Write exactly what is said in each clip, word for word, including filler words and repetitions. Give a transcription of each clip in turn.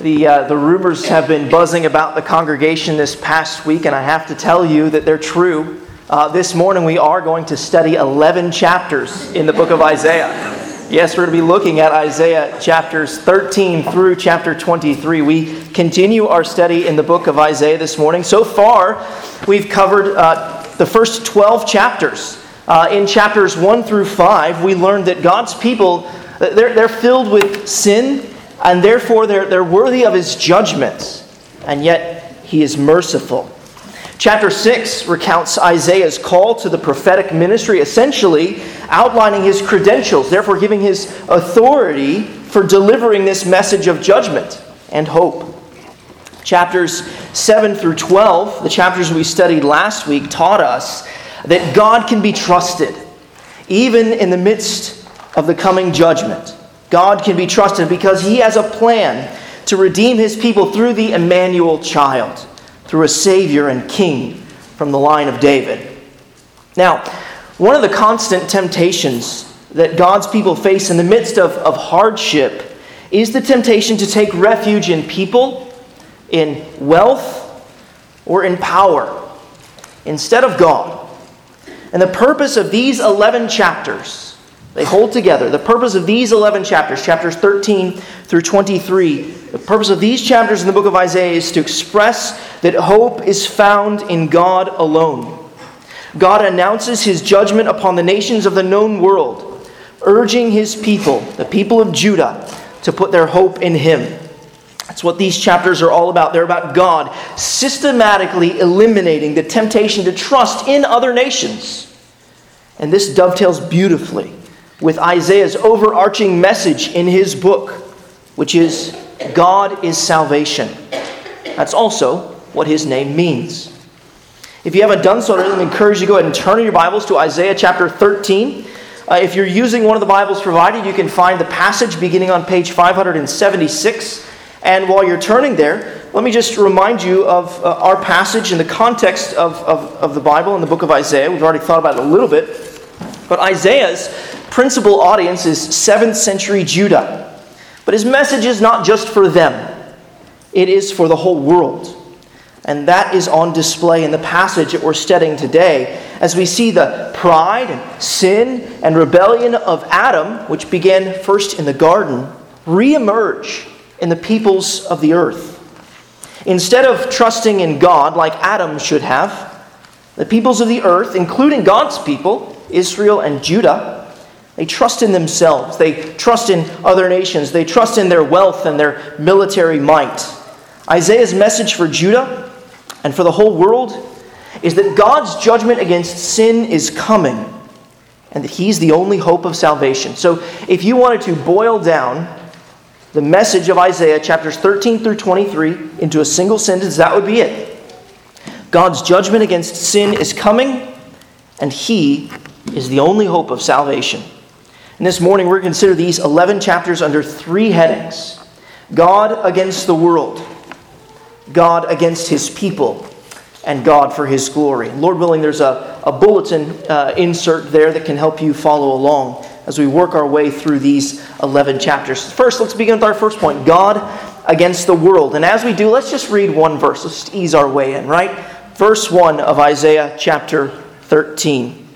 The, uh, the rumors have been buzzing about the congregation this past week, and I have to tell you that they're true. Uh, this morning we are going to study eleven chapters in the book of Isaiah. Yes, we're going to be looking at Isaiah chapters thirteen through chapter twenty-three. We continue our study in the book of Isaiah this morning. So far, we've covered uh, the first twelve chapters. Uh, in chapters one through five, we learned that God's people, they're, they're filled with sin, and therefore they're, they're worthy of His judgments. And yet, He is merciful. Chapter six recounts Isaiah's call to the prophetic ministry, essentially outlining his credentials, therefore giving his authority for delivering this message of judgment and hope. Chapters seven through twelve, the chapters we studied last week, taught us that God can be trusted, even in the midst of the coming judgment. God can be trusted because He has a plan to redeem His people through the Emmanuel child, through a Savior and King from the line of David. Now, one of the constant temptations that God's people face in the midst of, of hardship is the temptation to take refuge in people, in wealth, or in power, instead of God. And the purpose of these eleven chapters, they hold together. The purpose of these eleven chapters, chapters thirteen through twenty-three, the purpose of these chapters in the book of Isaiah is to express that hope is found in God alone. God announces His judgment upon the nations of the known world, urging His people, the people of Judah, to put their hope in Him. That's what these chapters are all about. They're about God systematically eliminating the temptation to trust in other nations. And this dovetails beautifully with Isaiah's overarching message in his book, which is, God is salvation. That's also what His name means. If you haven't done so, I really encourage you to go ahead and turn in your Bibles to Isaiah chapter thirteen. Uh, if you're using one of the Bibles provided, you can find the passage beginning on page five seventy-six. And while you're turning there, let me just remind you of uh, our passage in the context of, of, of the Bible and the book of Isaiah. We've already thought about it a little bit. But Isaiah's principal audience is seventh century Judah. But his message is not just for them. It is for the whole world. And that is on display in the passage that we're studying today, as we see the pride and sin and rebellion of Adam, which began first in the garden, reemerge in the peoples of the earth. Instead of trusting in God like Adam should have, the peoples of the earth, including God's people, Israel and Judah, they trust in themselves. They trust in other nations. They trust in their wealth and their military might. Isaiah's message for Judah and for the whole world is that God's judgment against sin is coming and that He's the only hope of salvation. So if you wanted to boil down the message of Isaiah chapters thirteen through twenty-three into a single sentence, that would be it. God's judgment against sin is coming and He is the only hope of salvation. And this morning we're going to consider these eleven chapters under three headings. God against the world, God against His people, and God for His glory. Lord willing, there's a, a bulletin uh, insert there that can help you follow along as we work our way through these eleven chapters. First, let's begin with our first point, God against the world. And as we do, let's just read one verse. Let's just ease our way in, right? Verse one of Isaiah chapter thirteen.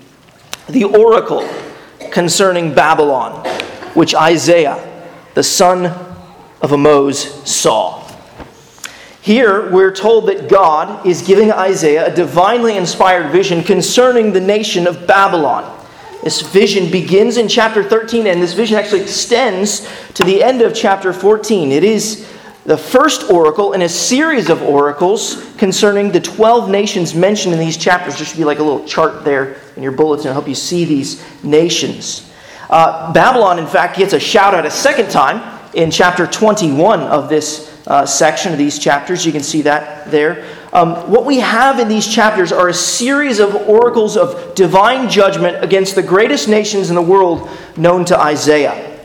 The oracle concerning Babylon, which Isaiah, the son of Amoz, saw. Here, we're told that God is giving Isaiah a divinely inspired vision concerning the nation of Babylon. This vision begins in chapter thirteen, and this vision actually extends to the end of chapter fourteen. It is the first oracle in a series of oracles concerning the twelve nations mentioned in these chapters. There should be like a little chart there in your bulletin to help you see these nations. Uh, Babylon, in fact, gets a shout-out a second time in chapter twenty-one of this uh, section of these chapters. You can see that there. Um, what we have in these chapters are a series of oracles of divine judgment against the greatest nations in the world known to Isaiah.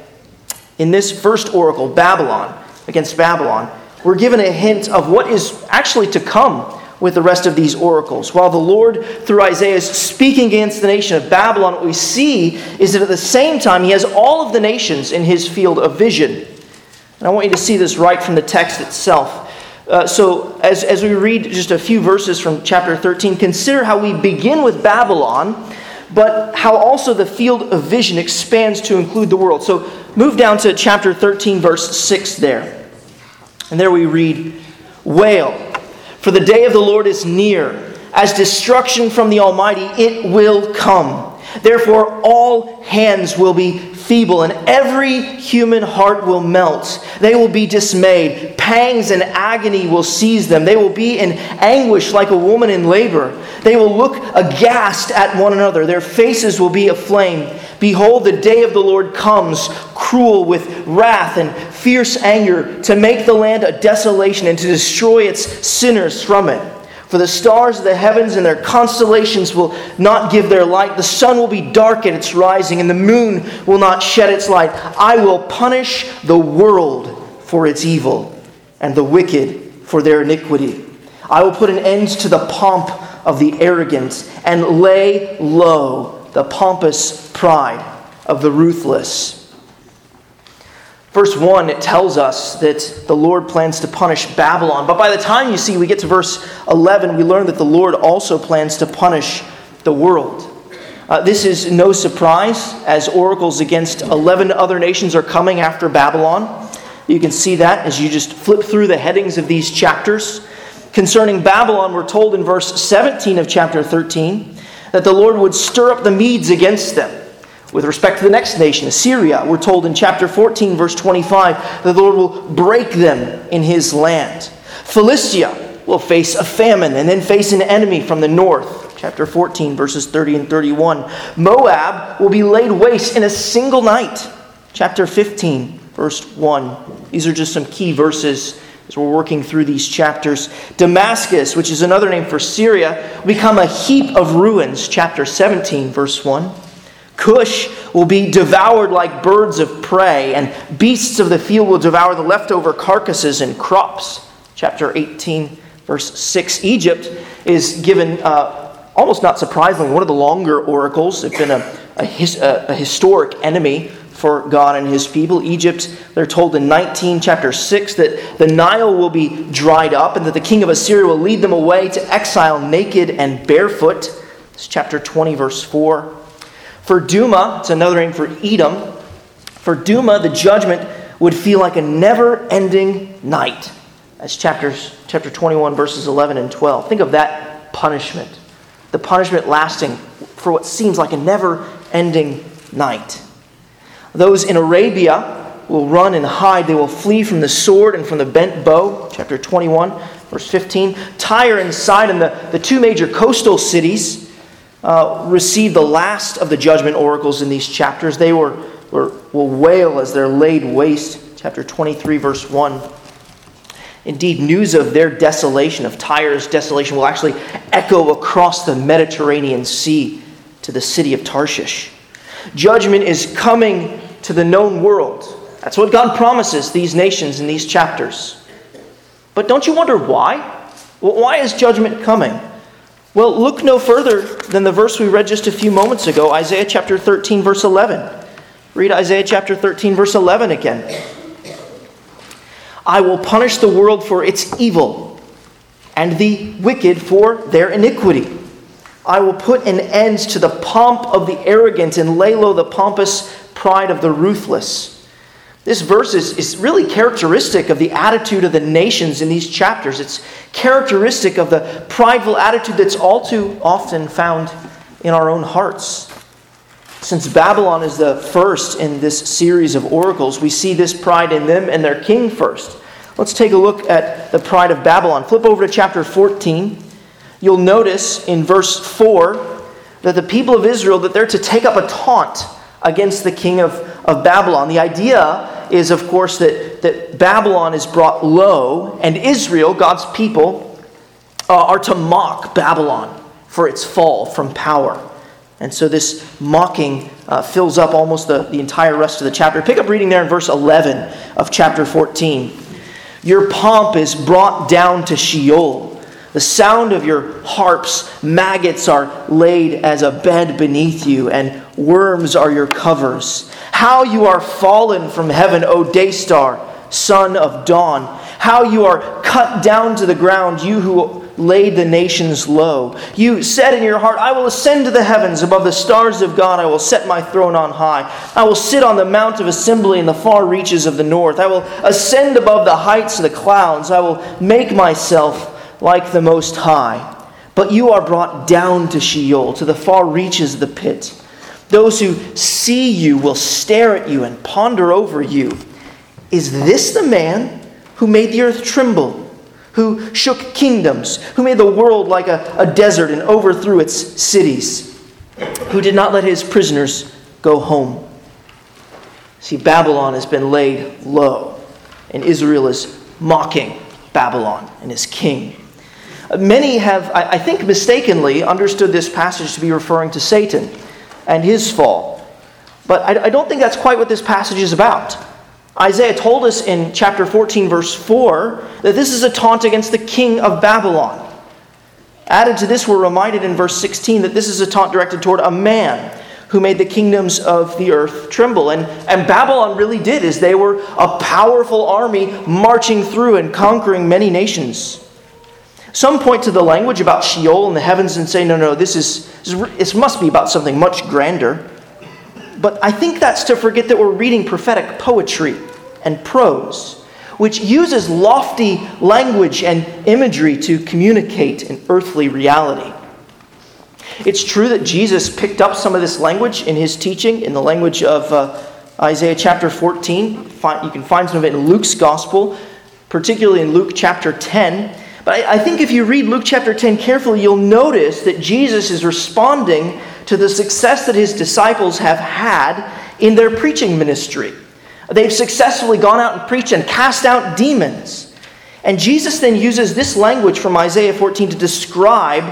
In this first oracle, Babylon, against Babylon, we're given a hint of what is actually to come with the rest of these oracles. While the Lord, through Isaiah, is speaking against the nation of Babylon, what we see is that at the same time, He has all of the nations in His field of vision. And I want you to see this right from the text itself. Uh, so as, as we read just a few verses from chapter thirteen, consider how we begin with Babylon, but how also the field of vision expands to include the world. So move down to chapter thirteen, verse six there. And there we read, "Wail, for the day of the Lord is near. As destruction from the Almighty, it will come. Therefore, all hands will be feeble, and every human heart will melt. They will be dismayed. Pangs and agony will seize them. They will be in anguish like a woman in labor. They will look aghast at one another. Their faces will be aflame. Behold, the day of the Lord comes, cruel with wrath and fierce anger, to make the land a desolation and to destroy its sinners from it. For the stars of the heavens and their constellations will not give their light. The sun will be dark at its rising, and the moon will not shed its light. I will punish the world for its evil, and the wicked for their iniquity. I will put an end to the pomp of the arrogant, and lay low the pompous pride of the ruthless." Verse one, it tells us that the Lord plans to punish Babylon. But by the time you see we get to verse eleven, we learn that the Lord also plans to punish the world. Uh, this is no surprise, as oracles against eleven other nations are coming after Babylon. You can see that as you just flip through the headings of these chapters. Concerning Babylon, we're told in verse seventeen of chapter thirteen that the Lord would stir up the Medes against them. With respect to the next nation, Assyria, we're told in chapter fourteen, verse twenty-five, that the Lord will break them in his land. Philistia will face a famine and then face an enemy from the north. Chapter fourteen, verses thirty and thirty-one. Moab will be laid waste in a single night. Chapter fifteen, verse one. These are just some key verses as we're working through these chapters. Damascus, which is another name for Syria, will become a heap of ruins. Chapter seventeen, verse one. Cush will be devoured like birds of prey, and beasts of the field will devour the leftover carcasses and crops. Chapter eighteen, verse six. Egypt is given, uh, almost not surprisingly, one of the longer oracles. It's been a, a, his, a, a historic enemy for God and his people. Egypt, they're told in nineteen, chapter six, that the Nile will be dried up and that the king of Assyria will lead them away to exile naked and barefoot. It's chapter twenty, verse four. For Duma, it's another name for Edom, for Duma, the judgment would feel like a never-ending night. That's chapters, chapter twenty-one, verses eleven and twelve. Think of that punishment. The punishment lasting for what seems like a never-ending night. Those in Arabia will run and hide. They will flee from the sword and from the bent bow. Chapter twenty-one, verse fifteen. Tyre and Sidon, the, the two major coastal cities, Uh, receive the last of the judgment oracles in these chapters. They were, were will wail as they're laid waste. Chapter twenty-three, verse one. Indeed, news of their desolation, of Tyre's desolation, will actually echo across the Mediterranean Sea to the city of Tarshish. Judgment is coming to the known world. That's what God promises these nations in these chapters. But don't you wonder why? Well, why is judgment coming? Well, look no further than the verse we read just a few moments ago, Isaiah chapter thirteen, verse eleven. Read Isaiah chapter thirteen, verse eleven again. I will punish the world for its evil and the wicked for their iniquity. I will put an end to the pomp of the arrogant and lay low the pompous pride of the ruthless. This verse is, is really characteristic of the attitude of the nations in these chapters. It's characteristic of the prideful attitude that's all too often found in our own hearts. Since Babylon is the first in this series of oracles, we see this pride in them and their king first. Let's take a look at the pride of Babylon. Flip over to chapter fourteen. You'll notice in verse four that the people of Israel, that they're to take up a taunt against the king of, of Babylon. The idea is, of course, that, that Babylon is brought low, and Israel, God's people, uh, are to mock Babylon for its fall from power. And so this mocking uh, fills up almost the, the entire rest of the chapter. Pick up reading there in verse eleven of chapter fourteen. Your pomp is brought down to Sheol. The sound of your harps, maggots are laid as a bed beneath you, and worms are your covers. How you are fallen from heaven, O day star, son of dawn. How you are cut down to the ground, you who laid the nations low. You said in your heart, I will ascend to the heavens above the stars of God. I will set my throne on high. I will sit on the mount of assembly in the far reaches of the north. I will ascend above the heights of the clouds. I will make myself like the Most High. But you are brought down to Sheol, to the far reaches of the pit. Those who see you will stare at you and ponder over you. Is this the man who made the earth tremble, who shook kingdoms, who made the world like a, a desert and overthrew its cities, who did not let his prisoners go home? See, Babylon has been laid low, and Israel is mocking Babylon and his king. Many have, I think mistakenly, understood this passage to be referring to Satan and his fall. But I don't think that's quite what this passage is about. Isaiah told us in chapter fourteen, verse four, that this is a taunt against the king of Babylon. Added to this, we're reminded in verse sixteen that this is a taunt directed toward a man who made the kingdoms of the earth tremble. And, and Babylon really did, as they were a powerful army marching through and conquering many nations. Some point to the language about Sheol and the heavens and say, no, no, this is, this must be about something much grander. But I think that's to forget that we're reading prophetic poetry and prose, which uses lofty language and imagery to communicate an earthly reality. It's true that Jesus picked up some of this language in his teaching, in the language of uh, Isaiah chapter fourteen. You can find some of it in Luke's gospel, particularly in Luke chapter ten. But I think if you read Luke chapter ten carefully, you'll notice that Jesus is responding to the success that his disciples have had in their preaching ministry. They've successfully gone out and preached and cast out demons. And Jesus then uses this language from Isaiah fourteen to describe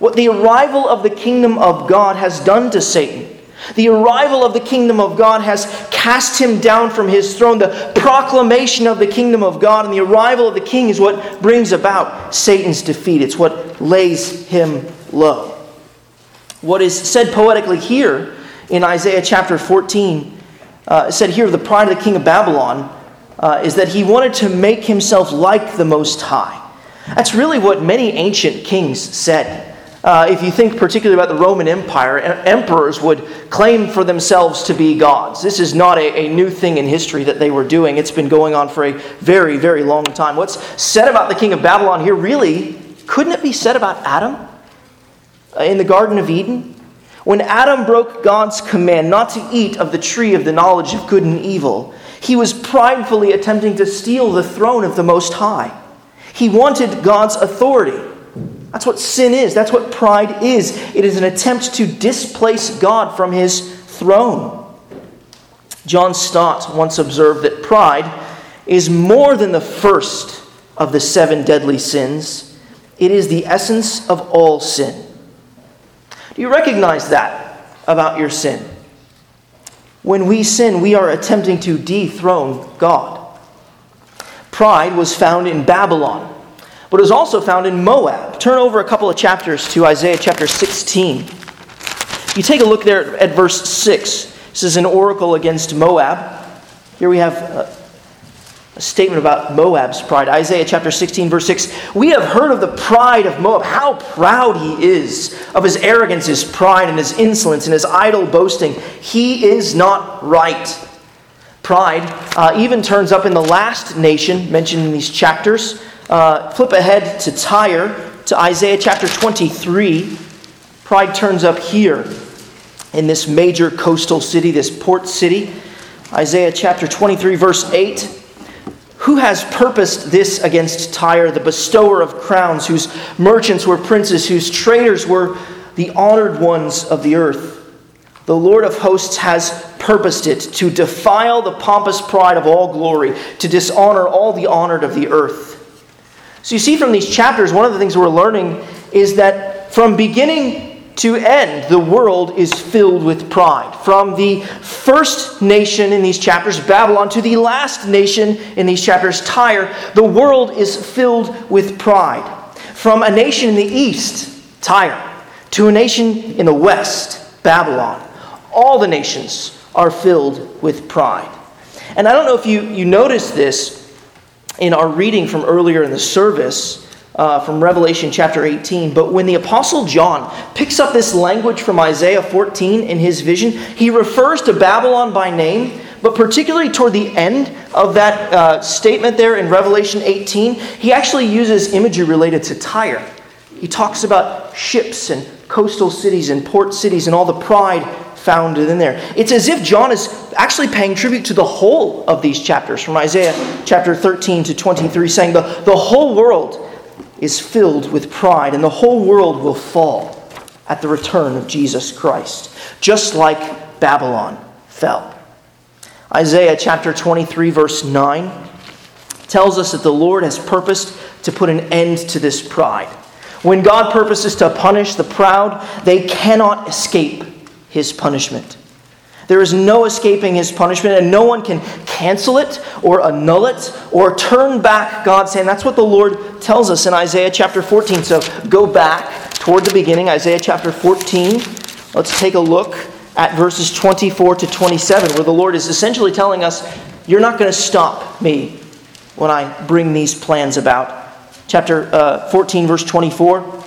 what the arrival of the kingdom of God has done to Satan. The arrival of the kingdom of God has cast him down from his throne. The proclamation of the kingdom of God and the arrival of the king is what brings about Satan's defeat. It's what lays him low. What is said poetically here in Isaiah chapter fourteen, uh, said here of the pride of the king of Babylon, uh, is that he wanted to make himself like the Most High. That's really what many ancient kings said. Uh, if you think particularly about the Roman Empire, emperors would claim for themselves to be gods. This is not a, a new thing in history that they were doing. It's been going on for a very, very long time. What's said about the king of Babylon here, really, couldn't it be said about Adam in the Garden of Eden? When Adam broke God's command not to eat of the tree of the knowledge of good and evil, he was pridefully attempting to steal the throne of the Most High. He wanted God's authority. That's what sin is. That's what pride is. It is an attempt to displace God from his throne. John Stott once observed that pride is more than the first of the seven deadly sins. It is the essence of all sin. Do you recognize that about your sin? When we sin, we are attempting to dethrone God. Pride was found in Babylon, but is also found in Moab. Turn over a couple of chapters to Isaiah chapter sixteen. You take a look there at verse six. This is an oracle against Moab. Here we have a, a statement about Moab's pride. Isaiah chapter sixteen, verse six. We have heard of the pride of Moab, how proud he is, of his arrogance, his pride, and his insolence, and his idle boasting. He is not right. Pride uh, even turns up in the last nation mentioned in these chapters. Uh, flip ahead to Tyre, to Isaiah chapter twenty-three. Pride turns up here in this major coastal city, this port city. Isaiah chapter twenty-three, verse eight. Who has purposed this against Tyre, the bestower of crowns, whose merchants were princes, whose traders were the honored ones of the earth? The Lord of hosts has purposed it to defile the pompous pride of all glory, to dishonor all the honored of the earth. So you see from these chapters, one of the things we're learning is that from beginning to end, the world is filled with pride. From the first nation in these chapters, Babylon, to the last nation in these chapters, Tyre, the world is filled with pride. From a nation in the east, Tyre, to a nation in the west, Babylon, all the nations are filled with pride. And I don't know if you, you noticed this in our reading from earlier in the service, uh, from Revelation chapter eighteen, but when the Apostle John picks up this language from Isaiah fourteen in his vision, he refers to Babylon by name, but particularly toward the end of that uh, statement there in Revelation eighteen, he actually uses imagery related to Tyre. He talks about ships and coastal cities and port cities and all the pride found in there. It's as if John is actually paying tribute to the whole of these chapters, from Isaiah chapter thirteen to twenty-three, saying the, the whole world is filled with pride and the whole world will fall at the return of Jesus Christ, just like Babylon fell. Isaiah chapter twenty-three, verse nine, tells us that the Lord has purposed to put an end to this pride. When God purposes to punish the proud, they cannot escape His punishment. There is no escaping His punishment, and no one can cancel it or annul it or turn back God's hand. That's what the Lord tells us in Isaiah chapter fourteen. So go back toward the beginning, Isaiah chapter fourteen. Let's take a look at verses twenty-four to twenty-seven, where the Lord is essentially telling us, you're not going to stop me when I bring these plans about. Chapter uh, fourteen, verse twenty-four.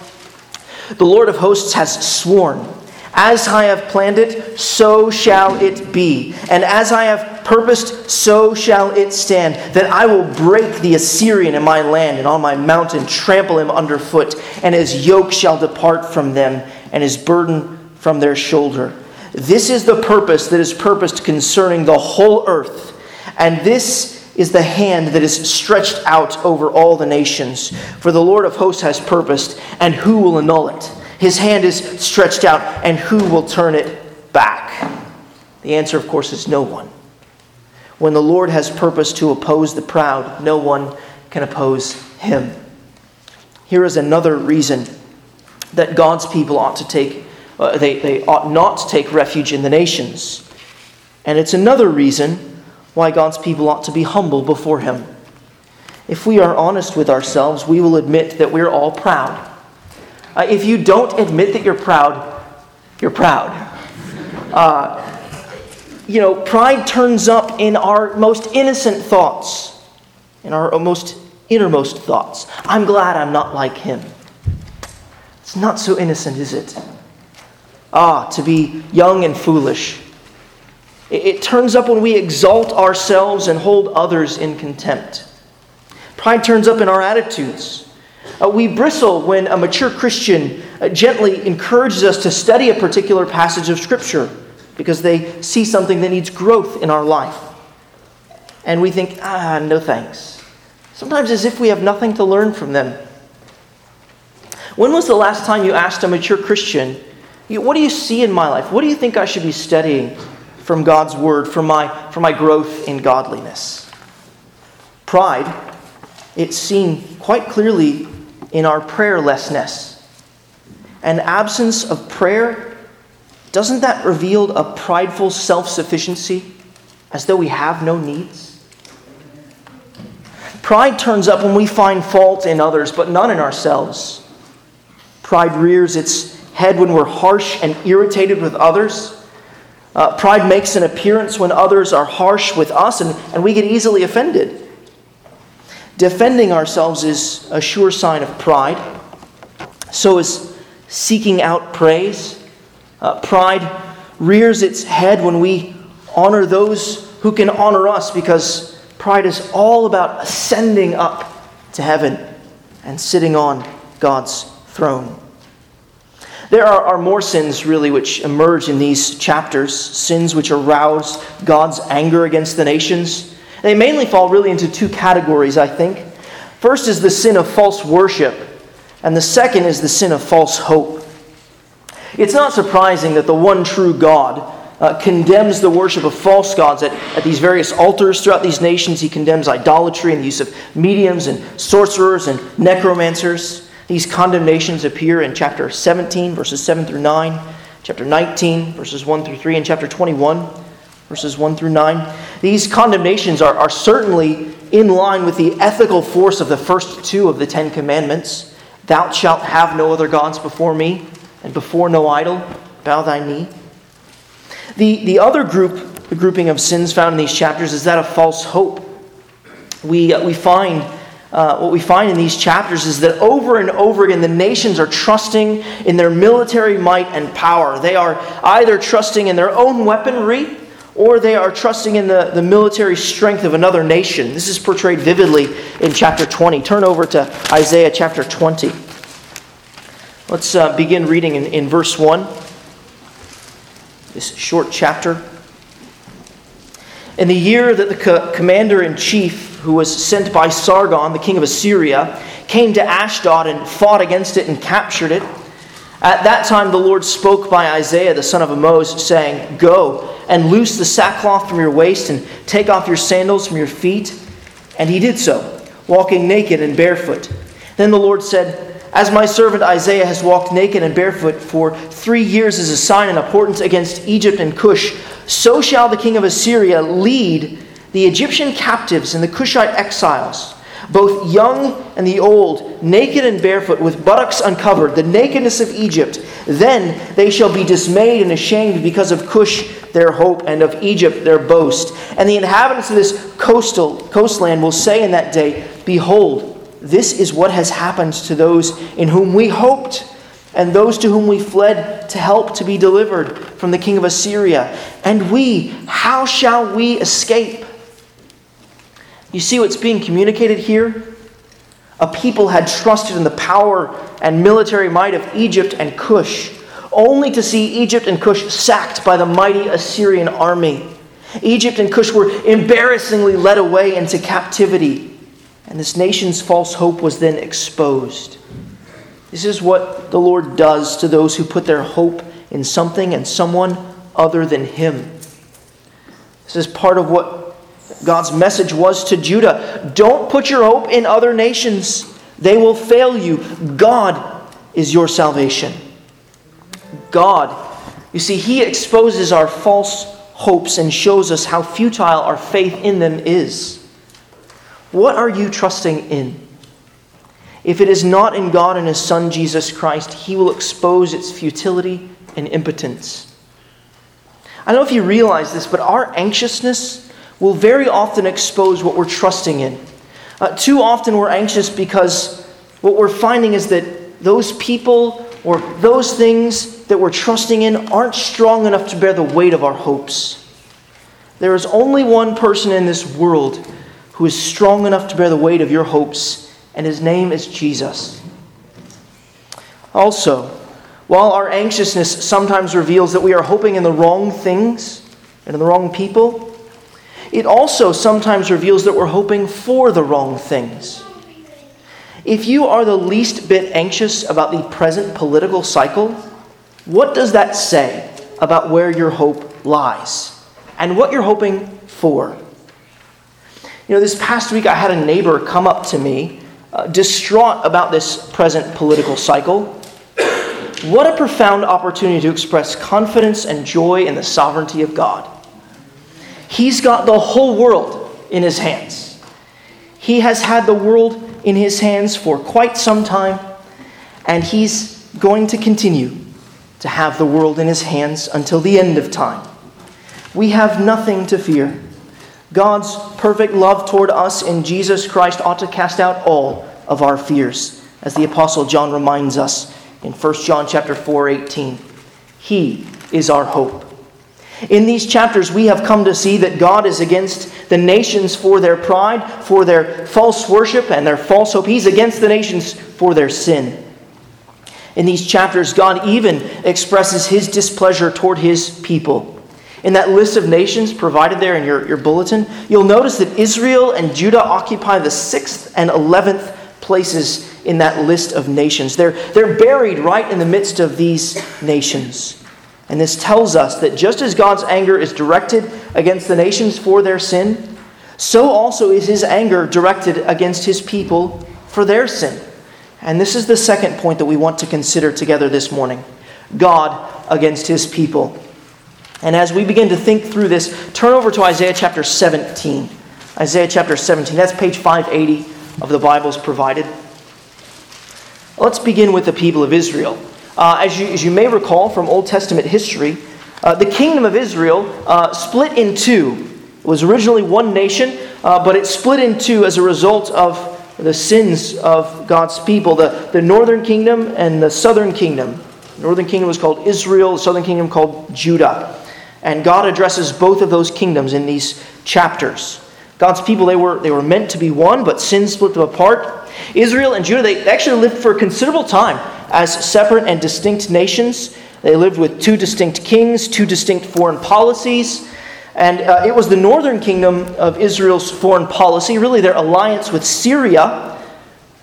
The Lord of hosts has sworn, as I have planned it, so shall it be. And as I have purposed, so shall it stand. That I will break the Assyrian in my land and on my mountain, trample him underfoot. And his yoke shall depart from them, and his burden from their shoulder. This is the purpose that is purposed concerning the whole earth. And this is the hand that is stretched out over all the nations. For the Lord of hosts has purposed, and who will annul it? His hand is stretched out, and who will turn it back? The answer, of course, is no one. When the Lord has purposed to oppose the proud, no one can oppose Him. Here is another reason that God's people ought to take, uh, they, they ought not to take refuge in the nations. And it's another reason why God's people ought to be humble before Him. If we are honest with ourselves, we will admit that we're all proud. Uh, if you don't admit that you're proud, you're proud. Uh, you know, pride turns up in our most innocent thoughts, in our most innermost thoughts. I'm glad I'm not like him. It's not so innocent, is it? Ah, to be young and foolish. It, it turns up when we exalt ourselves and hold others in contempt. Pride turns up in our attitudes. Uh, we bristle when a mature Christian uh, gently encourages us to study a particular passage of Scripture because they see something that needs growth in our life. And we think, ah, no thanks. Sometimes as if we have nothing to learn from them. When was the last time you asked a mature Christian, what do you see in my life? What do you think I should be studying from God's Word for my, for my growth in godliness? Pride, it's seen quite clearly in our prayerlessness. An absence of prayer, doesn't that reveal a prideful self-sufficiency, as though we have no needs? Pride turns up when we find fault in others, but none in ourselves. Pride rears its head when we're harsh and irritated with others. Uh, pride makes an appearance when others are harsh with us, and, and we get easily offended. Defending ourselves is a sure sign of pride. So is seeking out praise. Uh, pride rears its head when we honor those who can honor us, because pride is all about ascending up to heaven and sitting on God's throne. There are, are more sins, really, which emerge in these chapters, sins which arouse God's anger against the nations. They mainly fall really into two categories, I think. First is the sin of false worship, and the second is the sin of false hope. It's not surprising that the one true God uh, condemns the worship of false gods at, at these various altars throughout these nations. He condemns idolatry and the use of mediums and sorcerers and necromancers. These condemnations appear in chapter seventeen, verses seven through nine, chapter nineteen, verses one through three, and chapter twenty-one. Verses one through nine. These condemnations are, are certainly in line with the ethical force of the first two of the Ten Commandments. Thou shalt have no other gods before me, and before no idol, bow thy knee. The, the other group the grouping of sins found in these chapters is that of false hope. We, uh, we find, uh, what we find in these chapters is that over and over again, the nations are trusting in their military might and power. They are either trusting in their own weaponry, or they are trusting in the, the military strength of another nation. This is portrayed vividly in chapter twenty. Turn over to Isaiah chapter twenty. Let's uh, begin reading in, in verse one, this short chapter. In the year that the co- commander-in-chief, who was sent by Sargon, the king of Assyria, came to Ashdod and fought against it and captured it, at that time the Lord spoke by Isaiah the son of Amoz, saying, "Go and loose the sackcloth from your waist and take off your sandals from your feet." And he did so, walking naked and barefoot. Then the Lord said, "As my servant Isaiah has walked naked and barefoot for three years as a sign and a portent against Egypt and Cush, so shall the king of Assyria lead the Egyptian captives and the Cushite exiles, both young and the old, naked and barefoot, with buttocks uncovered, the nakedness of Egypt. Then they shall be dismayed and ashamed because of Cush their hope and of Egypt their boast. And the inhabitants of this coastal coastland will say in that day, 'Behold, this is what has happened to those in whom we hoped, and those to whom we fled to help to be delivered from the king of Assyria. And we, how shall we escape?'" You see what's being communicated here? A people had trusted in the power and military might of Egypt and Cush, only to see Egypt and Cush sacked by the mighty Assyrian army. Egypt and Cush were embarrassingly led away into captivity, and this nation's false hope was then exposed. This is what the Lord does to those who put their hope in something and someone other than Him. This is part of what God's message was to Judah. Don't put your hope in other nations. They will fail you. God is your salvation. God. You see, He exposes our false hopes and shows us how futile our faith in them is. What are you trusting in? If it is not in God and His Son, Jesus Christ, He will expose its futility and impotence. I don't know if you realize this, but our anxiousness will very often expose what we're trusting in. Uh, too often we're anxious because what we're finding is that those people or those things that we're trusting in aren't strong enough to bear the weight of our hopes. There is only one person in this world who is strong enough to bear the weight of your hopes, and His name is Jesus. Also, while our anxiousness sometimes reveals that we are hoping in the wrong things and in the wrong people, it also sometimes reveals that we're hoping for the wrong things. If you are the least bit anxious about the present political cycle, what does that say about where your hope lies and what you're hoping for? You know, this past week I had a neighbor come up to me, uh, distraught about this present political cycle. What a profound opportunity to express confidence and joy in the sovereignty of God. He's got the whole world in His hands. He has had the world in His hands for quite some time, and He's going to continue to have the world in His hands until the end of time. We have nothing to fear. God's perfect love toward us in Jesus Christ ought to cast out all of our fears, as the Apostle John reminds us in First John chapter four eighteen. He is our hope. In these chapters, we have come to see that God is against the nations for their pride, for their false worship, and their false hope. He's against the nations for their sin. In these chapters, God even expresses His displeasure toward His people. In that list of nations provided there in your, your bulletin, you'll notice that Israel and Judah occupy the sixth and eleventh places in that list of nations. They're, they're buried right in the midst of these nations. And this tells us that just as God's anger is directed against the nations for their sin, so also is His anger directed against His people for their sin. And this is the second point that we want to consider together this morning: God against His people. And as we begin to think through this, turn over to Isaiah chapter seventeen. Isaiah chapter seventeen, that's page five eighty of the Bibles provided. Let's begin with the people of Israel. Uh, as, you, as you may recall from Old Testament history, Uh, the kingdom of Israel uh, split in two. It was originally one nation, uh, but it split in two as a result of the sins of God's people. The, the northern kingdom and the southern kingdom. The northern kingdom was called Israel, the southern kingdom called Judah. And God addresses both of those kingdoms in these chapters. God's people, they were they were meant to be one, but sin split them apart. Israel and Judah, they actually lived for a considerable time as separate and distinct nations. They lived with two distinct kings, two distinct foreign policies. And uh, it was the northern kingdom of Israel's foreign policy, really their alliance with Syria.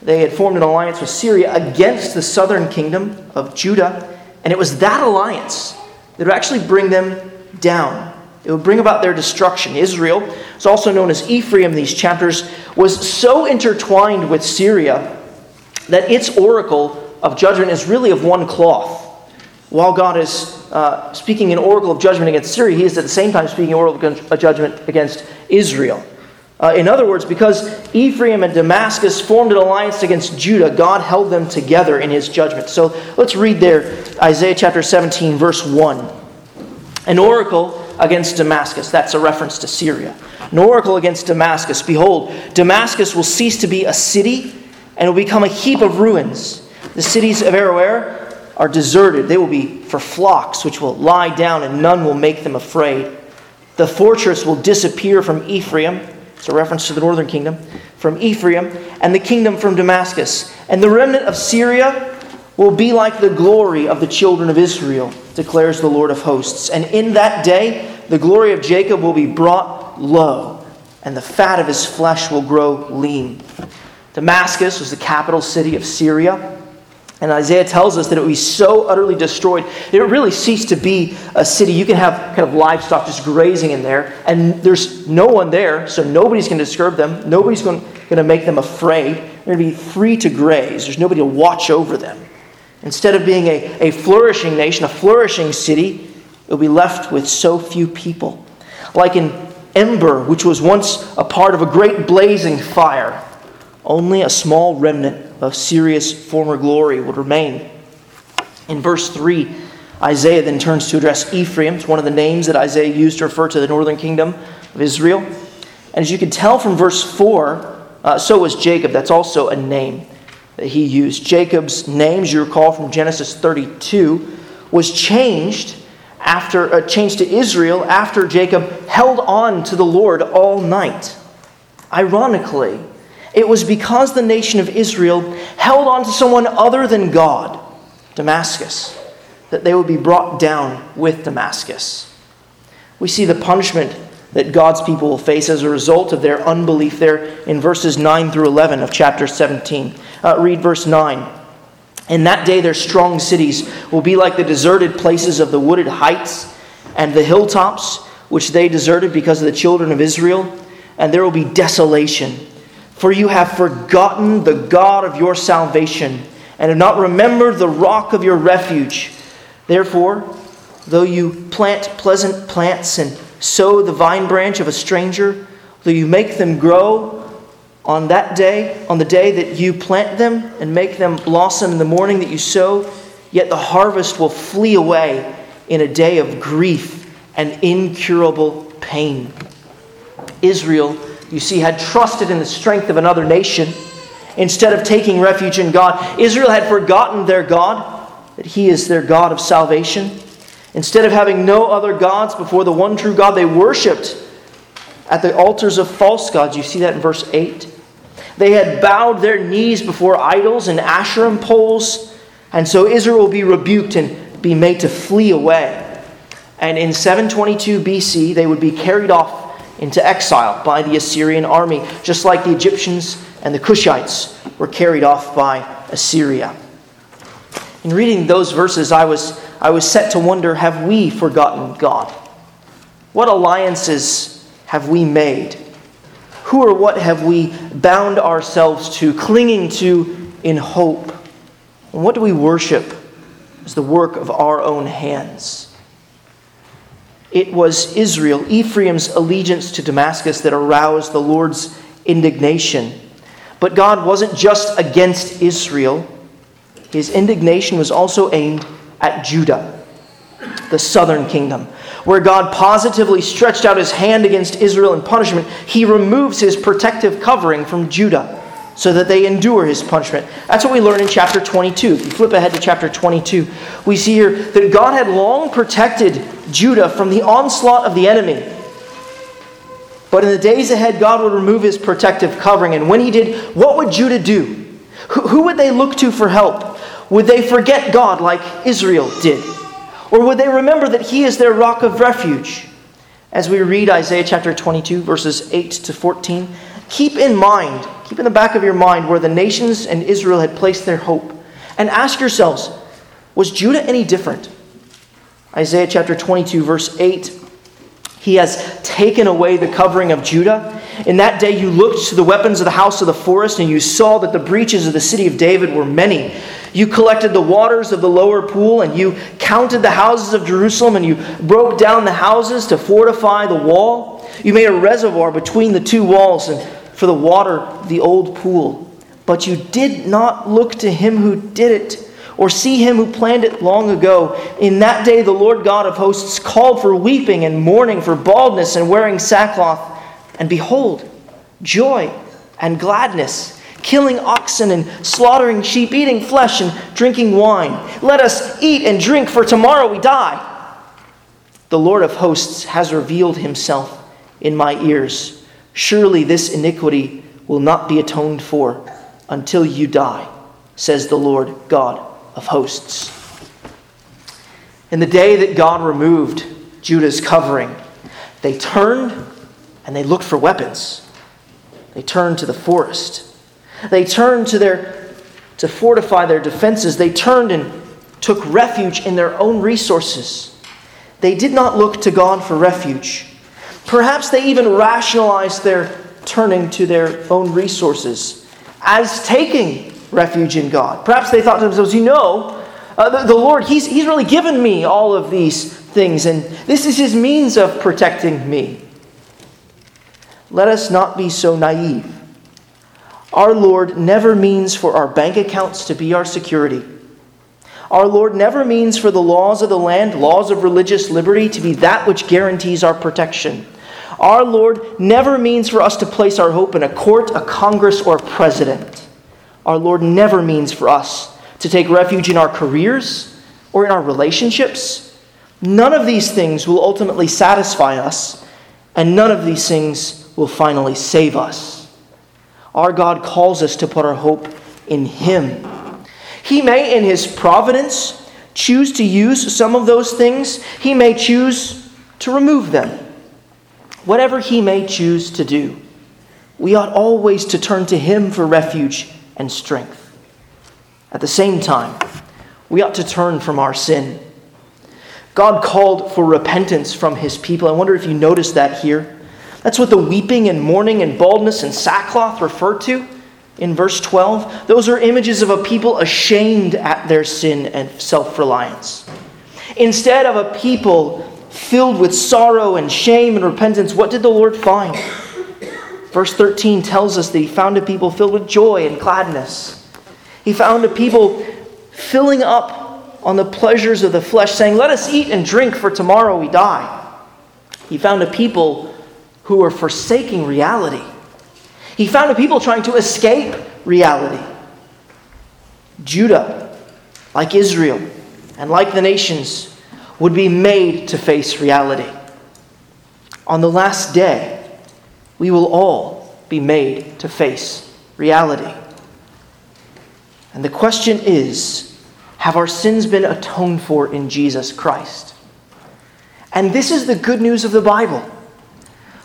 They had formed an alliance with Syria against the southern kingdom of Judah. And it was that alliance that would actually bring them down. It would bring about their destruction. Israel, it's also known as Ephraim, these chapters, was so intertwined with Syria that its oracle of judgment is really of one cloth. While God is uh, speaking an oracle of judgment against Syria, he is at the same time speaking an oracle of judgment against Israel. Uh, in other words, because Ephraim and Damascus formed an alliance against Judah, God held them together in his judgment. So let's read there, Isaiah chapter seventeen, verse one. An oracle against Damascus. That's a reference to Syria. An oracle against Damascus. Behold, Damascus will cease to be a city and will become a heap of ruins. The cities of Aroer are deserted. They will be for flocks which will lie down, and none will make them afraid. The fortress will disappear from Ephraim. It's a reference to the northern kingdom. From Ephraim, and the kingdom from Damascus. And the remnant of Syria will be like the glory of the children of Israel, declares the Lord of hosts. And in that day, the glory of Jacob will be brought low, and the fat of his flesh will grow lean. Damascus was the capital city of Syria. And Isaiah tells us that it will be so utterly destroyed that it really ceased to be a city. You can have kind of livestock just grazing in there, and there's no one there, so nobody's going to disturb them. Nobody's going to make them afraid. They're going to be free to graze. There's nobody to watch over them. Instead of being a, a flourishing nation, a flourishing city, it will be left with so few people. Like an ember, which was once a part of a great blazing fire, only a small remnant of Syria's former glory would remain. In verse three, Isaiah then turns to address Ephraim. It's one of the names that Isaiah used to refer to the northern kingdom of Israel. And as you can tell from verse four, uh, so was Jacob. That's also a name that he used. Jacob's name, as you recall from Genesis thirty-two, was changed after uh, changed to Israel after Jacob held on to the Lord all night. Ironically, it was because the nation of Israel held on to someone other than God, Damascus, that they would be brought down with Damascus. We see the punishment that God's people will face as a result of their unbelief there in verses nine through eleven of chapter seventeen. Uh, read verse nine. In that day their strong cities will be like the deserted places of the wooded heights and the hilltops, which they deserted because of the children of Israel, and there will be desolation. For you have forgotten the God of your salvation, and have not remembered the rock of your refuge. Therefore, though you plant pleasant plants and sow the vine branch of a stranger, though you make them grow on that day, on the day that you plant them, and make them blossom in the morning that you sow, yet the harvest will flee away in a day of grief and incurable pain. Israel, you see, had trusted in the strength of another nation instead of taking refuge in God. Israel had forgotten their God, that he is their God of salvation. Instead of having no other gods before the one true God, they worshipped at the altars of false gods. You see that in verse eight. They had bowed their knees before idols and Asherim poles, and so Israel will be rebuked and be made to flee away. And in seven twenty-two B C, they would be carried off into exile by the Assyrian army, just like the Egyptians and the Cushites were carried off by Assyria. In reading those verses, I was I was set to wonder, have we forgotten God? What alliances have we made? Who or what have we bound ourselves to, clinging to in hope? And what do we worship as the work of our own hands? It was Israel, Ephraim's allegiance to Damascus, that aroused the Lord's indignation. But God wasn't just against Israel. His indignation was also aimed at Judah. the southern kingdom, where God positively stretched out his hand against Israel in punishment. He removes his protective covering from Judah so that they endure his punishment. That's what we learn in chapter twenty-two. If you flip ahead to chapter twenty-two, we see here that God had long protected Judah from the onslaught of the enemy. But in the days ahead, God would remove his protective covering. And when he did, what would Judah do? Who would they look to for help? Would they forget God like Israel did? Or would they remember that he is their rock of refuge? As we read Isaiah chapter twenty-two, verses eight to fourteen, keep in mind, keep in the back of your mind where the nations and Israel had placed their hope. And ask yourselves, was Judah any different? Isaiah chapter twenty-two, verse eight, he has taken away the covering of Judah. In that day you looked to the weapons of the house of the forest, and you saw that the breaches of the city of David were many. You collected the waters of the lower pool, and you counted the houses of Jerusalem, and you broke down the houses to fortify the wall. You made a reservoir between the two walls, and for the water, the old pool. But you did not look to him who did it, or see him who planned it long ago. In that day the Lord God of hosts called for weeping and mourning, for baldness and wearing sackcloth. And behold, joy and gladness, killing oxen and slaughtering sheep, eating flesh and drinking wine. Let us eat and drink, for tomorrow we die. The Lord of hosts has revealed himself in my ears. Surely this iniquity will not be atoned for until you die, says the Lord God of hosts. In the day that God removed Judah's covering, they turned and they looked for weapons. They turned to the forest. They turned to their to fortify their defenses. They turned and took refuge in their own resources. They did not look to God for refuge. Perhaps they even rationalized their turning to their own resources as taking refuge in God. Perhaps they thought to themselves, you know, uh, the, the Lord, he's, he's really given me all of these things, and this is his means of protecting me. Let us not be so naive. Our Lord never means for our bank accounts to be our security. Our Lord never means for the laws of the land, laws of religious liberty, to be that which guarantees our protection. Our Lord never means for us to place our hope in a court, a Congress, or a president. Our Lord never means for us to take refuge in our careers or in our relationships. None of these things will ultimately satisfy us, and none of these things will finally save us. Our God calls us to put our hope in him. He may, in his providence, choose to use some of those things. He may choose to remove them. Whatever he may choose to do, we ought always to turn to him for refuge and strength. At the same time, we ought to turn from our sin. God called for repentance from his people. I wonder if you noticed that here. That's what the weeping and mourning and baldness and sackcloth refer to in verse twelve. Those are images of a people ashamed at their sin and self-reliance. Instead of a people filled with sorrow and shame and repentance, what did the Lord find? Verse thirteen tells us that he found a people filled with joy and gladness. He found a people filling up on the pleasures of the flesh, saying, let us eat and drink, for tomorrow we die. He found a people who are forsaking reality. He found a people trying to escape reality. Judah, like Israel, and like the nations, would be made to face reality. On the last day, we will all be made to face reality. And the question is, have our sins been atoned for in Jesus Christ? And this is the good news of the Bible.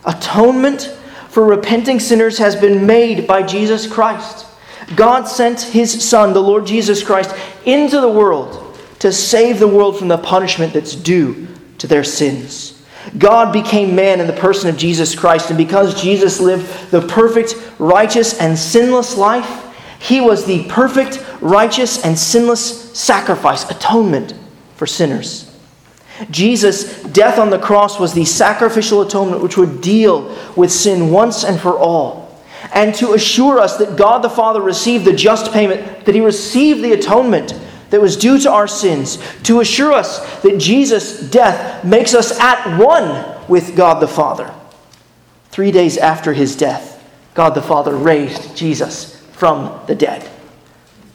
Atonement for repenting sinners has been made by Jesus Christ. God sent his Son, the Lord Jesus Christ, into the world to save the world from the punishment that's due to their sins. God became man in the person of Jesus Christ, and because Jesus lived the perfect, righteous, and sinless life, he was the perfect, righteous, and sinless sacrifice, atonement for sinners. Jesus' death on the cross was the sacrificial atonement which would deal with sin once and for all. And to assure us that God the Father received the just payment, that he received the atonement, that was due to our sins, to assure us that Jesus' death makes us at one with God the Father. Three days after his death, God the Father raised Jesus from the dead.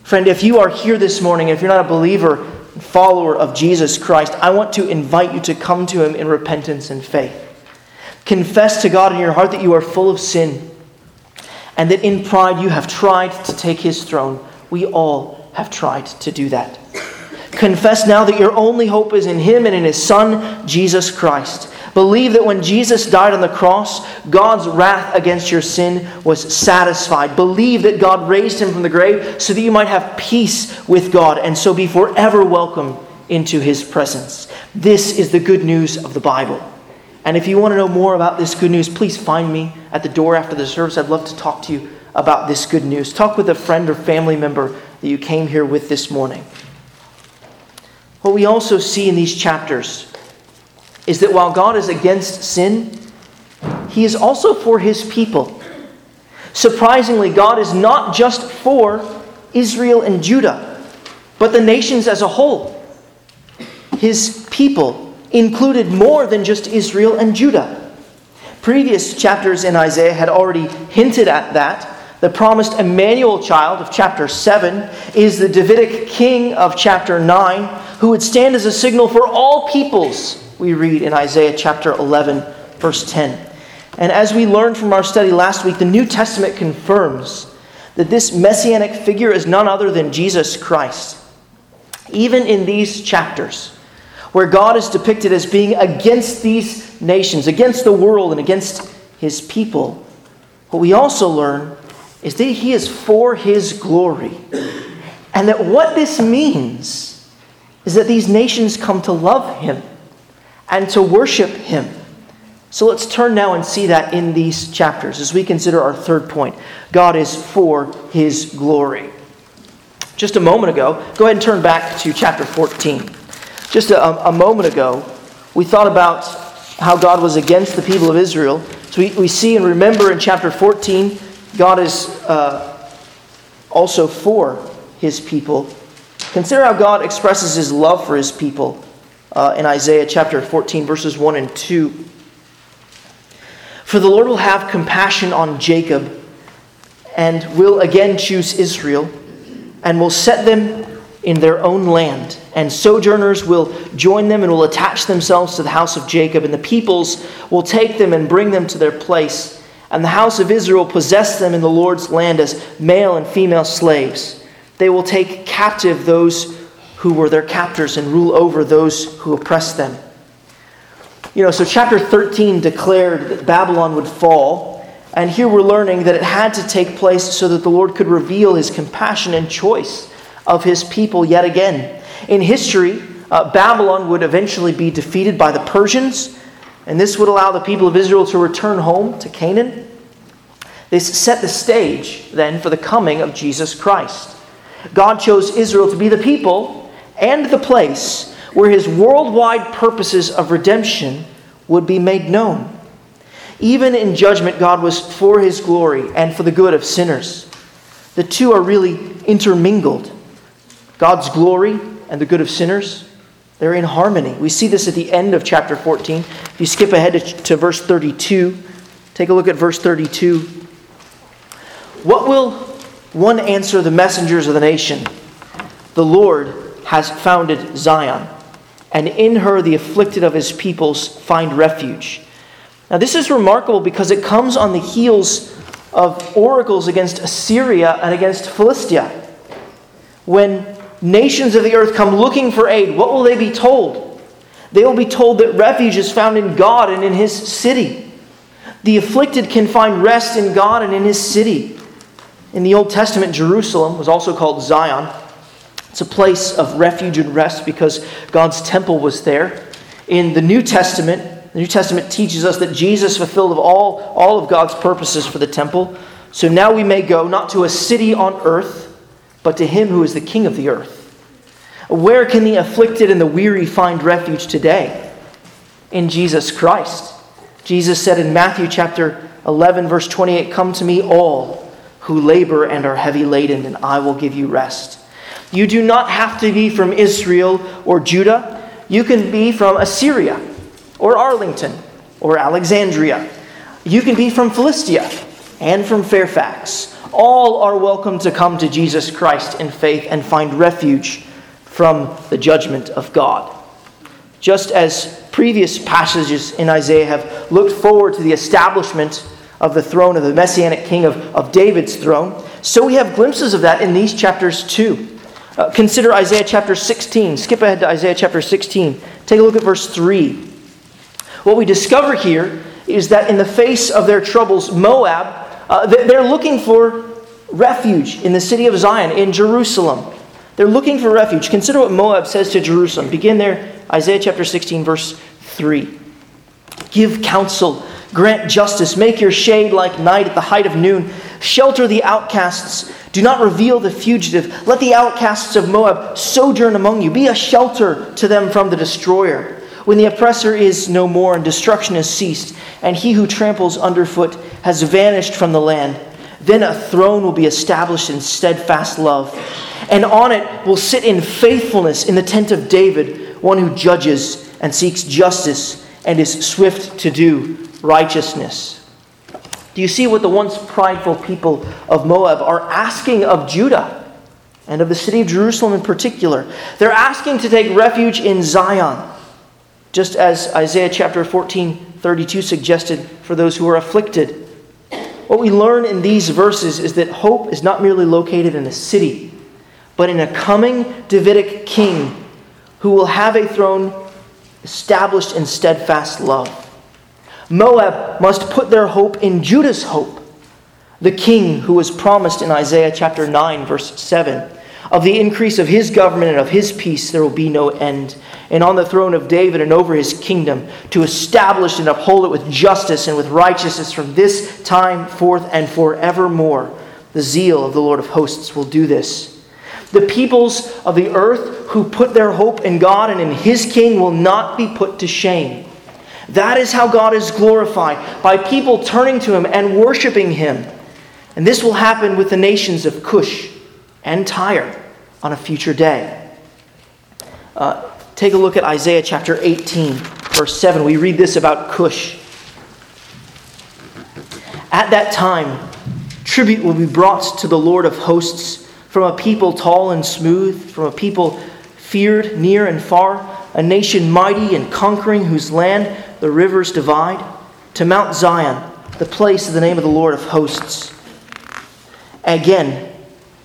Friend, if you are here this morning, if you're not a believer, follower of Jesus Christ, I want to invite you to come to him in repentance and faith. Confess to God in your heart that you are full of sin, and that in pride you have tried to take his throne. We all have tried to do that. Confess now that your only hope is in him and in his Son, Jesus Christ. Believe that when Jesus died on the cross, God's wrath against your sin was satisfied. Believe that God raised him from the grave so that you might have peace with God and so be forever welcome into his presence. This is the good news of the Bible. And if you want to know more about this good news, please find me at the door after the service. I'd love to talk to you about this good news. Talk with a friend or family member that you came here with this morning. What we also see in these chapters is that while God is against sin, he is also for his people. Surprisingly, God is not just for Israel and Judah, but the nations as a whole. His people included more than just Israel and Judah. Previous chapters in Isaiah had already hinted at that. The promised Emmanuel child of chapter seven is the Davidic king of chapter nine, who would stand as a signal for all peoples, we read in Isaiah chapter eleven, verse ten. And as we learned from our study last week, the New Testament confirms that this messianic figure is none other than Jesus Christ. Even in these chapters, where God is depicted as being against these nations, against the world, and against his people, what we also learn is that he is for his glory. And that what this means is that these nations come to love him and to worship him. So let's turn now and see that in these chapters as we consider our third point. God is for his glory. Just a moment ago, go ahead and turn back to chapter fourteen. Just a, a moment ago, we thought about how God was against the people of Israel. So we, we see and remember in chapter fourteen, God is uh, also for his people. Consider how God expresses his love for his people. Uh, in Isaiah chapter fourteen, verses one and two. For the Lord will have compassion on Jacob, and will again choose Israel, and will set them in their own land. And sojourners will join them and will attach themselves to the house of Jacob, and the peoples will take them and bring them to their place. And the house of Israel possess them in the Lord's land as male and female slaves. They will take captive those who were their captors and rule over those who oppressed them. You know, so chapter thirteen declared that Babylon would fall, and here we're learning that it had to take place so that the Lord could reveal his compassion and choice of his people yet again. In history, uh, Babylon would eventually be defeated by the Persians, and this would allow the people of Israel to return home to Canaan. This set the stage then for the coming of Jesus Christ. God chose Israel to be the people and the place where his worldwide purposes of redemption would be made known. Even in judgment, God was for his glory and for the good of sinners. The two are really intermingled. God's glory and the good of sinners, they're in harmony. We see this at the end of chapter fourteen. If you skip ahead to, to verse thirty-two, take a look at verse thirty-two. What will one answer the messengers of the nation? The Lord has founded Zion, and in her the afflicted of his peoples find refuge. Now this is remarkable because it comes on the heels of oracles against Assyria and against Philistia. When nations of the earth come looking for aid, what will they be told? They will be told that refuge is found in God and in his city. The afflicted can find rest in God and in his city. In the Old Testament, Jerusalem was also called Zion. It's a place of refuge and rest because God's temple was there. In the New Testament, the New Testament teaches us that Jesus fulfilled all, all of God's purposes for the temple. So now we may go not to a city on earth, but to him who is the king of the earth. Where can the afflicted and the weary find refuge today? In Jesus Christ. Jesus said in Matthew chapter eleven, verse twenty-eight, "Come to me all who labor and are heavy laden, and I will give you rest." You do not have to be from Israel or Judah. You can be from Assyria or Arlington or Alexandria. You can be from Philistia and from Fairfax. All are welcome to come to Jesus Christ in faith and find refuge from the judgment of God. Just as previous passages in Isaiah have looked forward to the establishment of the throne of the Messianic King of, of David's throne, so we have glimpses of that in these chapters too. Uh, consider Isaiah chapter sixteen. Skip ahead to Isaiah chapter sixteen. Take a look at verse three. What we discover here is that in the face of their troubles, Moab, uh, they're looking for refuge in the city of Zion, in Jerusalem. They're looking for refuge. Consider what Moab says to Jerusalem. Begin there, Isaiah chapter sixteen, verse three. Give counsel, grant justice, make your shade like night at the height of noon. Shelter the outcasts, do not reveal the fugitive. Let the outcasts of Moab sojourn among you. Be a shelter to them from the destroyer. When the oppressor is no more and destruction has ceased, and he who tramples underfoot has vanished from the land, then a throne will be established in steadfast love, and on it will sit in faithfulness in the tent of David, one who judges and seeks justice and is swift to do righteousness. Do you see what the once prideful people of Moab are asking of Judah and of the city of Jerusalem in particular? They're asking to take refuge in Zion, just as Isaiah chapter fourteen thirty-two suggested for those who are afflicted. What we learn in these verses is that hope is not merely located in a city, but in a coming Davidic king who will have a throne established in steadfast love. Moab must put their hope in Judah's hope, the king who was promised in Isaiah chapter nine, verse seven. Of the increase of his government and of his peace there will be no end. And on the throne of David and over his kingdom, to establish and uphold it with justice and with righteousness from this time forth and forevermore. The zeal of the Lord of hosts will do this. The peoples of the earth who put their hope in God and in his king will not be put to shame. That is how God is glorified, by people turning to him and worshiping him. And this will happen with the nations of Cush and Tyre on a future day. Uh, take a look at Isaiah chapter eighteen, verse seven. We read this about Cush. At that time, tribute will be brought to the Lord of hosts from a people tall and smooth, from a people feared near and far, a nation mighty and conquering, whose land the rivers divide, to Mount Zion, the place of the name of the Lord of hosts. Again,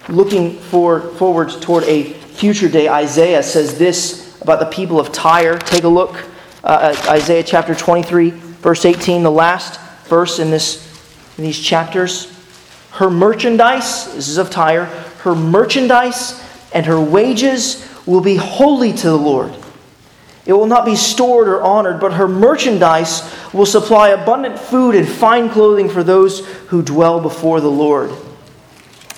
looking forward, forward toward a future day, Isaiah says this about the people of Tyre. Take a look uh, at Isaiah chapter twenty-three, verse eighteen, the last verse in this in these chapters. Her merchandise, this is of Tyre, her merchandise and her wages will be holy to the Lord. It will not be stored or honored, but her merchandise will supply abundant food and fine clothing for those who dwell before the Lord.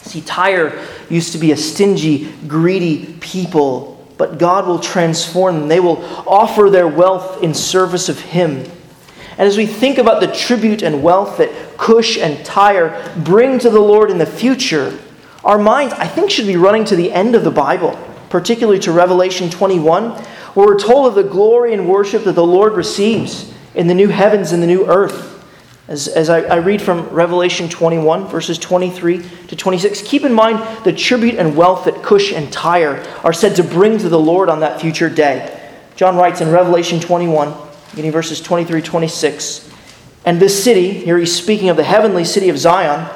See, Tyre used to be a stingy, greedy people, but God will transform them. They will offer their wealth in service of him. And as we think about the tribute and wealth that Cush and Tyre bring to the Lord in the future, our minds, I think, should be running to the end of the Bible, particularly to Revelation twenty-one, where we're told of the glory and worship that the Lord receives in the new heavens and the new earth. As, as I, I read from Revelation twenty-one, verses twenty-three to twenty-six, keep in mind the tribute and wealth that Cush and Tyre are said to bring to the Lord on that future day. John writes in Revelation twenty-one, beginning verses twenty-three to twenty-six, and this city, here he's speaking of the heavenly city of Zion,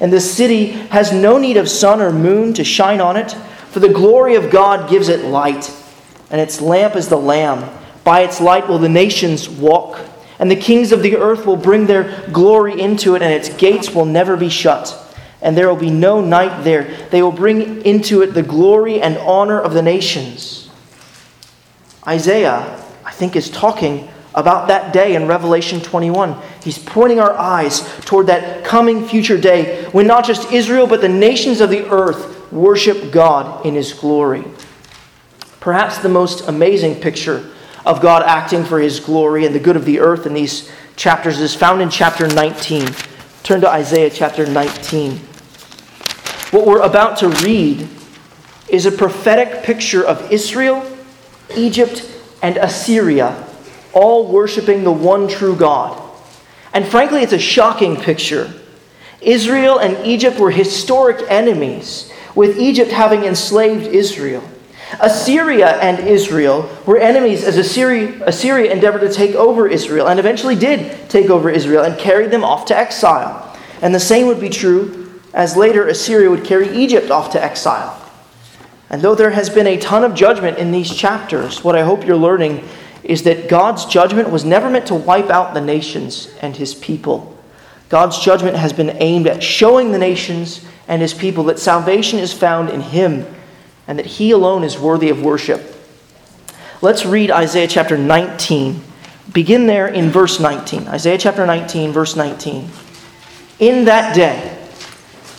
and this city has no need of sun or moon to shine on it, for the glory of God gives it light, and its lamp is the Lamb. By its light will the nations walk. And the kings of the earth will bring their glory into it, and its gates will never be shut. And there will be no night there. They will bring into it the glory and honor of the nations. Isaiah, I think, is talking about that day in Revelation twenty-one. He's pointing our eyes toward that coming future day when not just Israel, but the nations of the earth worship God in his glory. Perhaps the most amazing picture of God acting for his glory and the good of the earth in these chapters is found in chapter nineteen. Turn to Isaiah chapter nineteen. What we're about to read is a prophetic picture of Israel, Egypt, and Assyria, all worshiping the one true God. And frankly, it's a shocking picture. Israel and Egypt were historic enemies, with Egypt having enslaved Israel. Assyria and Israel were enemies as Assyria, Assyria endeavored to take over Israel, and eventually did take over Israel and carried them off to exile. And the same would be true as later Assyria would carry Egypt off to exile. And though there has been a ton of judgment in these chapters, what I hope you're learning is that God's judgment was never meant to wipe out the nations and his people. God's judgment has been aimed at showing the nations and his people that salvation is found in him, and that he alone is worthy of worship. Let's read Isaiah chapter nineteen. Begin there in verse nineteen. Isaiah chapter nineteen, verse nineteen. In that day,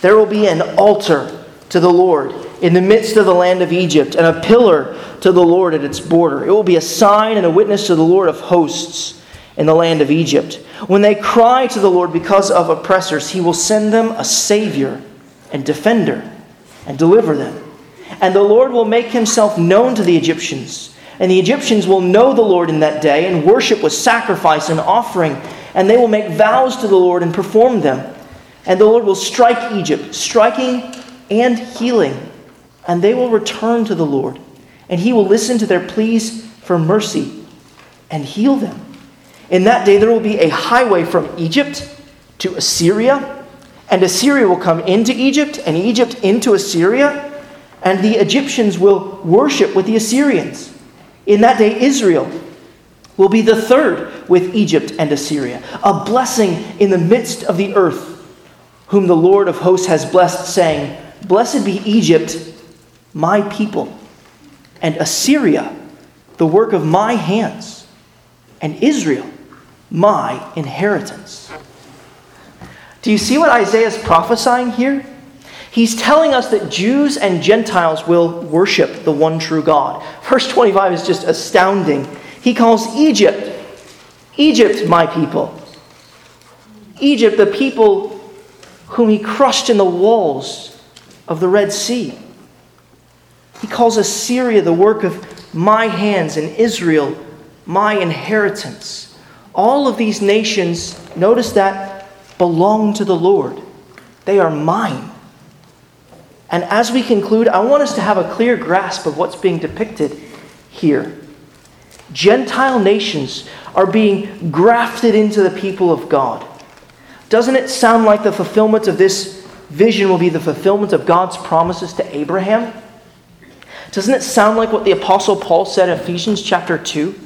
there will be an altar to the Lord in the midst of the land of Egypt, and a pillar to the Lord at its border. It will be a sign and a witness to the Lord of hosts in the land of Egypt. When they cry to the Lord because of oppressors, he will send them a Savior and defender and deliver them. And the Lord will make himself known to the Egyptians. And the Egyptians will know the Lord in that day and worship with sacrifice and offering. And they will make vows to the Lord and perform them. And the Lord will strike Egypt, striking and healing. And they will return to the Lord. And he will listen to their pleas for mercy and heal them. In that day there will be a highway from Egypt to Assyria. And Assyria will come into Egypt and Egypt into Assyria. And the Egyptians will worship with the Assyrians. In that day, Israel will be the third with Egypt and Assyria, a blessing in the midst of the earth, whom the Lord of hosts has blessed, saying, Blessed be Egypt, my people, and Assyria, the work of my hands, and Israel, my inheritance. Do you see what Isaiah is prophesying here? He's telling us that Jews and Gentiles will worship the one true God. Verse twenty-five is just astounding. He calls Egypt, Egypt, my people. Egypt, the people whom he crushed in the walls of the Red Sea. He calls Assyria the work of my hands and Israel, my inheritance. All of these nations, notice that, belong to the Lord. They are mine. And as we conclude, I want us to have a clear grasp of what's being depicted here. Gentile nations are being grafted into the people of God. Doesn't it sound like the fulfillment of this vision will be the fulfillment of God's promises to Abraham? Doesn't it sound like what the Apostle Paul said in Ephesians chapter two,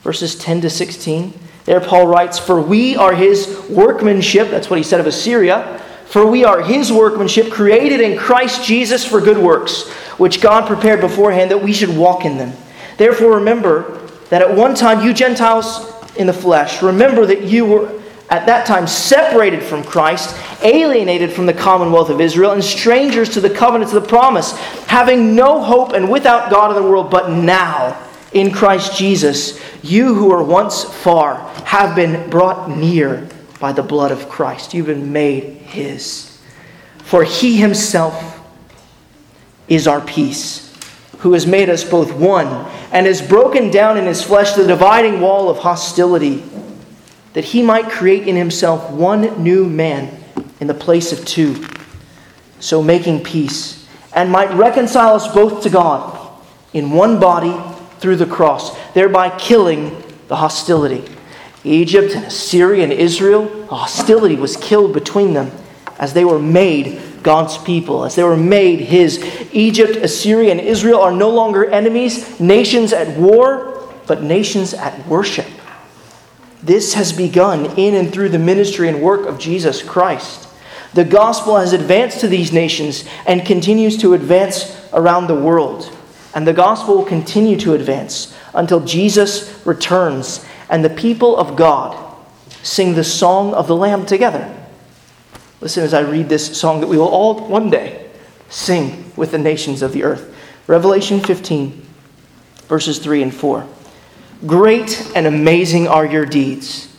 verses ten to sixteen? There Paul writes, For we are his workmanship, that's what he said of Assyria, For we are his workmanship, created in Christ Jesus for good works, which God prepared beforehand that we should walk in them. Therefore remember that at one time you Gentiles in the flesh, remember that you were at that time separated from Christ, alienated from the commonwealth of Israel, and strangers to the covenants of the promise, having no hope and without God in the world. But now, in Christ Jesus, you who were once far have been brought near by the blood of Christ. You've been made his. For he himself is our peace, who has made us both one, and has broken down in his flesh the dividing wall of hostility, that he might create in himself one new man in the place of two, so making peace, and might reconcile us both to God in one body through the cross, thereby killing the hostility. Egypt and Assyria and Israel, hostility was killed between them as they were made God's people, as they were made his. Egypt, Assyria, and Israel are no longer enemies, nations at war, but nations at worship. This has begun in and through the ministry and work of Jesus Christ. The gospel has advanced to these nations and continues to advance around the world. And the gospel will continue to advance until Jesus returns and the people of God sing the song of the Lamb together. Listen as I read this song that we will all one day sing with the nations of the earth. Revelation fifteen, verses three and four. Great and amazing are your deeds,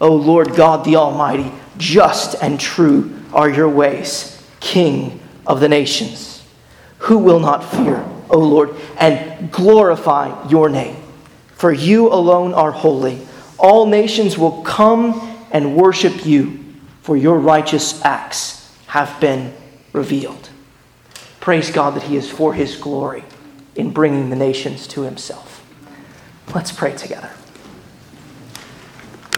O Lord God the Almighty. Just and true are your ways, King of the nations. who will not fear, O Lord, and glorify your name. For you alone are holy. All nations will come and worship you, for your righteous acts have been revealed. Praise God that he is for his glory in bringing the nations to himself. Let's pray together.